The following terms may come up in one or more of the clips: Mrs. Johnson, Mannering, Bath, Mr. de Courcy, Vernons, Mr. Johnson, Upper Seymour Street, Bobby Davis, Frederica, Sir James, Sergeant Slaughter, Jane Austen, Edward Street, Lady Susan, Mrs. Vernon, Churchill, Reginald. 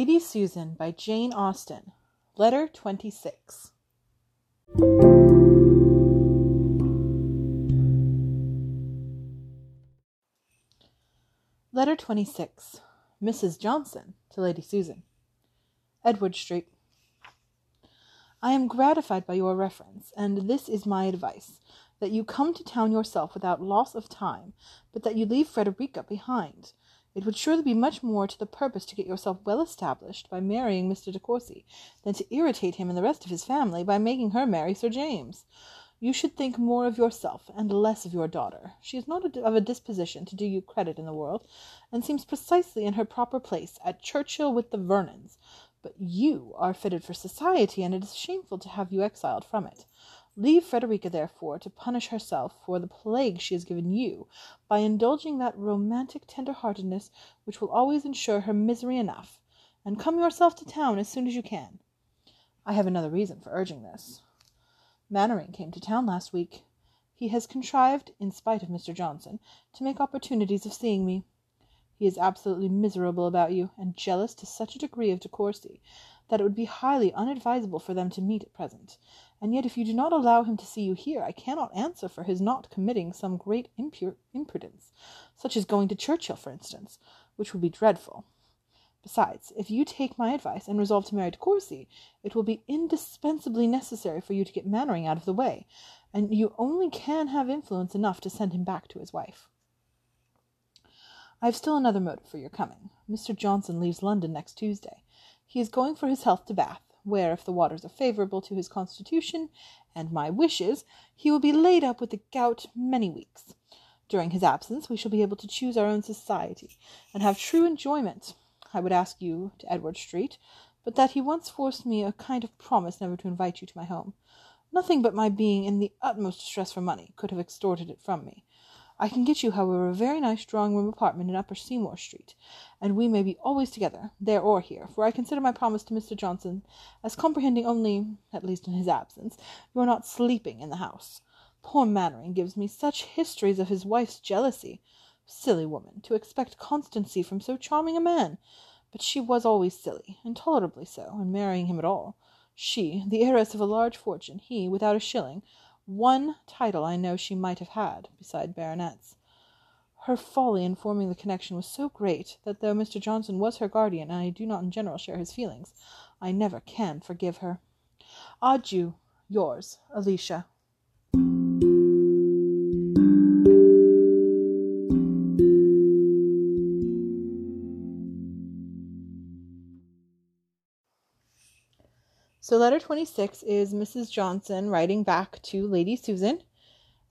Lady Susan by Jane Austen, Letter 26. Letter 26. Mrs. Johnson to Lady Susan. Edward Street. I am gratified by your reference, and this is my advice, that you come to town yourself without loss of time, but that you leave Frederica behind. It would surely be much more to the purpose to get yourself well established by marrying Mr. de Courcy than to irritate him and the rest of his family by making her marry Sir James. You should think more of yourself and less of your daughter. She is not of a disposition to do you credit in the world, and seems precisely in her proper place at Churchill with the Vernons. But you are fitted for society, and it is shameful to have you exiled from it. Leave Frederica, therefore, to punish herself for the plague she has given you, by indulging that romantic tender-heartedness which will always ensure her misery enough, and come yourself to town as soon as you can. I have another reason for urging this. Mannering came to town last week. He has contrived, in spite of Mr. Johnson, to make opportunities of seeing me. He is absolutely miserable about you, and jealous to such a degree of de Courcy, that it would be highly unadvisable for them to meet at present. And yet if you do not allow him to see you here, I cannot answer for his not committing some great imprudence, such as going to Churchill, for instance, which would be dreadful. Besides, if you take my advice and resolve to marry de Courcy, it will be indispensably necessary for you to get Mannering out of the way, and you only can have influence enough to send him back to his wife. I have still another motive for your coming. Mr. Johnson leaves London next Tuesday. He is going for his health to Bath, where, if the waters are favourable to his constitution and my wishes, he will be laid up with the gout many weeks. During his absence we shall be able to choose our own society, and have true enjoyment. I would ask you to Edward Street, but that he once forced me a kind of promise never to invite you to my home. Nothing but my being in the utmost distress for money could have extorted it from me. I can get you, however, a very nice drawing-room apartment in Upper Seymour Street, and we may be always together, there or here, for I consider my promise to Mr. Johnson as comprehending only, at least in his absence, you are not sleeping in the house. Poor Mannering gives me such histories of his wife's jealousy. Silly woman, to expect constancy from so charming a man! But she was always silly, and tolerably so, in marrying him at all. She, the heiress of a large fortune, he, without a shilling. One title I know she might have had, beside baronets. Her folly in forming the connection was so great, that though Mr. Johnson was her guardian, and I do not in general share his feelings, I never can forgive her. Adieu, yours, Alicia. So letter 26 is Mrs. Johnson writing back to Lady Susan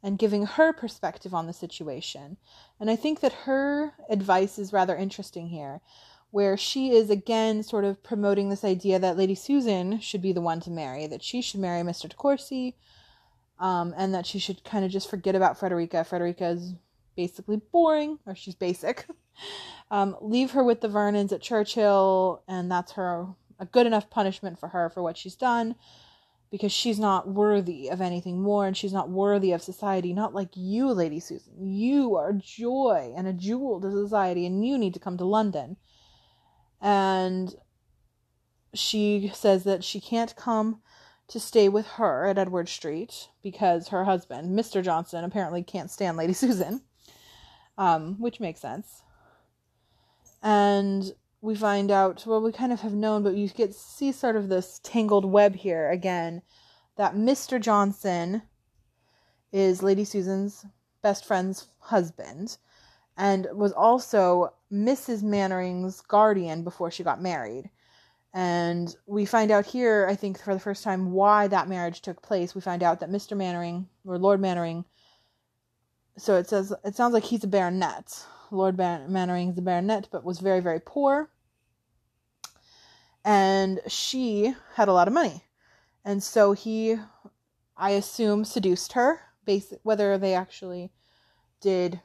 and giving her perspective on the situation. And I think that her advice is rather interesting here, where she is again sort of promoting this idea that Lady Susan should be the one to marry, that she should marry Mr. de Courcy, and that she should kind of just forget about Frederica. Frederica is basically boring, or she's basic. Leave her with the Vernons at Churchill, and that's her... a good enough punishment for her for what she's done, because she's not worthy of anything more, and she's not worthy of society. Not like you, Lady Susan. You are a joy and a jewel to society, and you need to come to London. And she says that she can't come to stay with her at Edward Street because her husband, Mr. Johnson, apparently can't stand Lady Susan, which makes sense. And we find out, well, we kind of have known, but you get see sort of this tangled web here again, that Mr. Johnson is Lady Susan's best friend's husband, and was also Mrs. Mannering's guardian before she got married. And we find out here, I think for the first time, why that marriage took place. We find out that Mr. Mannering, or Lord Mannering, so it says, it sounds like he's a baronet. Lord Mannering is a baronet, but was very, very poor. And she had a lot of money. And so he, I assume, seduced her. Whether they actually did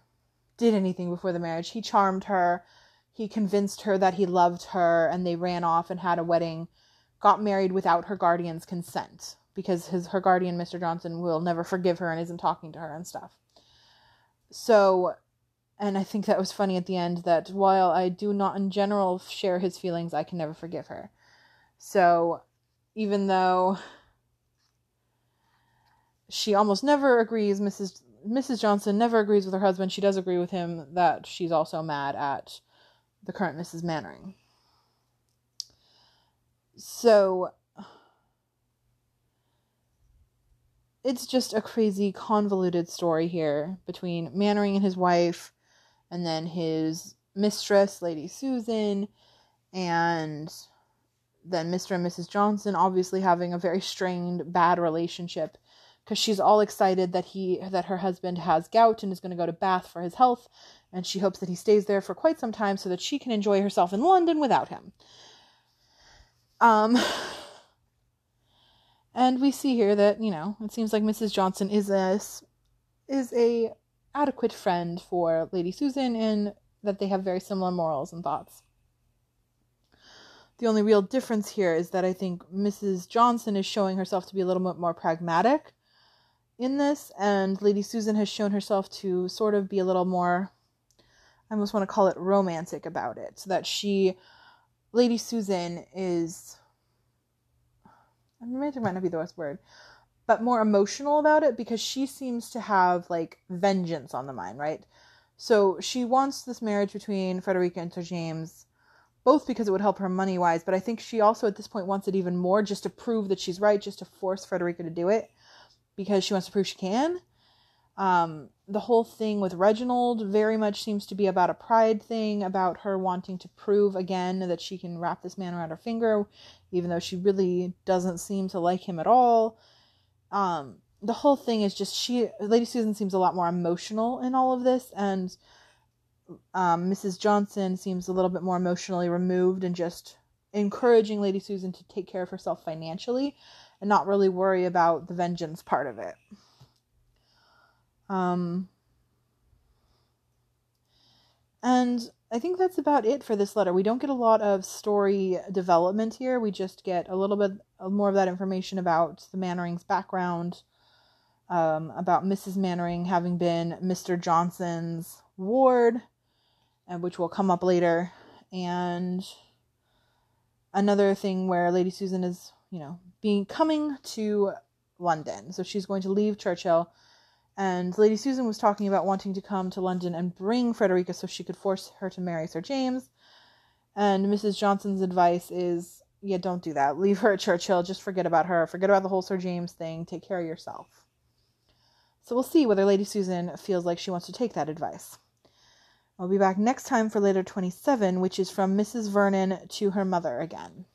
anything before the marriage. He charmed her. He convinced her that he loved her. And they ran off and had a wedding. Got married without her guardian's consent. Because her guardian, Mr. Johnson, will never forgive her and isn't talking to her and stuff. So And I think that was funny at the end, that while I do not in general share his feelings, I can never forgive her. So even though she almost never agrees, Mrs. Johnson never agrees with her husband, she does agree with him that she's also mad at the current Mrs. Mannering. So it's just a crazy convoluted story here between Mannering and his wife, and then his mistress, Lady Susan, and then Mr. and Mrs. Johnson obviously having a very strained, bad relationship, because she's all excited that her husband has gout and is going to go to Bath for his health, and she hopes that he stays there for quite some time so that she can enjoy herself in London without him. And we see here that, you know, it seems like Mrs. Johnson is a adequate friend for Lady Susan, and that they have very similar morals and thoughts. The only real difference here is that I think Mrs. Johnson is showing herself to be a little bit more pragmatic in this, and Lady Susan has shown herself to sort of be a little more, I almost want to call it romantic about it, so that Lady Susan is, romantic might not be the best word, but more emotional about it, because she seems to have, like, vengeance on the mind, right? So she wants this marriage between Frederica and Sir James, both because it would help her money-wise, but I think she also at this point wants it even more, just to prove that she's right, just to force Frederica to do it, because she wants to prove she can. The whole thing with Reginald very much seems to be about a pride thing, about her wanting to prove again that she can wrap this man around her finger, even though she really doesn't seem to like him at all. The whole thing is just Lady Susan seems a lot more emotional in all of this, and Mrs. Johnson seems a little bit more emotionally removed and just encouraging Lady Susan to take care of herself financially and not really worry about the vengeance part of it. And I think that's about it for this letter. We don't get a lot of story development here. We just get a little bit more of that information about the Mannerings' background, about Mrs. Mannering having been Mr. Johnson's ward, and which will come up later. And another thing where Lady Susan is, you know, coming to London. So she's going to leave Churchill. And Lady Susan was talking about wanting to come to London and bring Frederica so she could force her to marry Sir James. And Mrs. Johnson's advice is, yeah, don't do that. Leave her at Churchill. Just forget about her. Forget about the whole Sir James thing. Take care of yourself. So we'll see whether Lady Susan feels like she wants to take that advice. I'll be back next time for letter 27, which is from Mrs. Vernon to her mother again.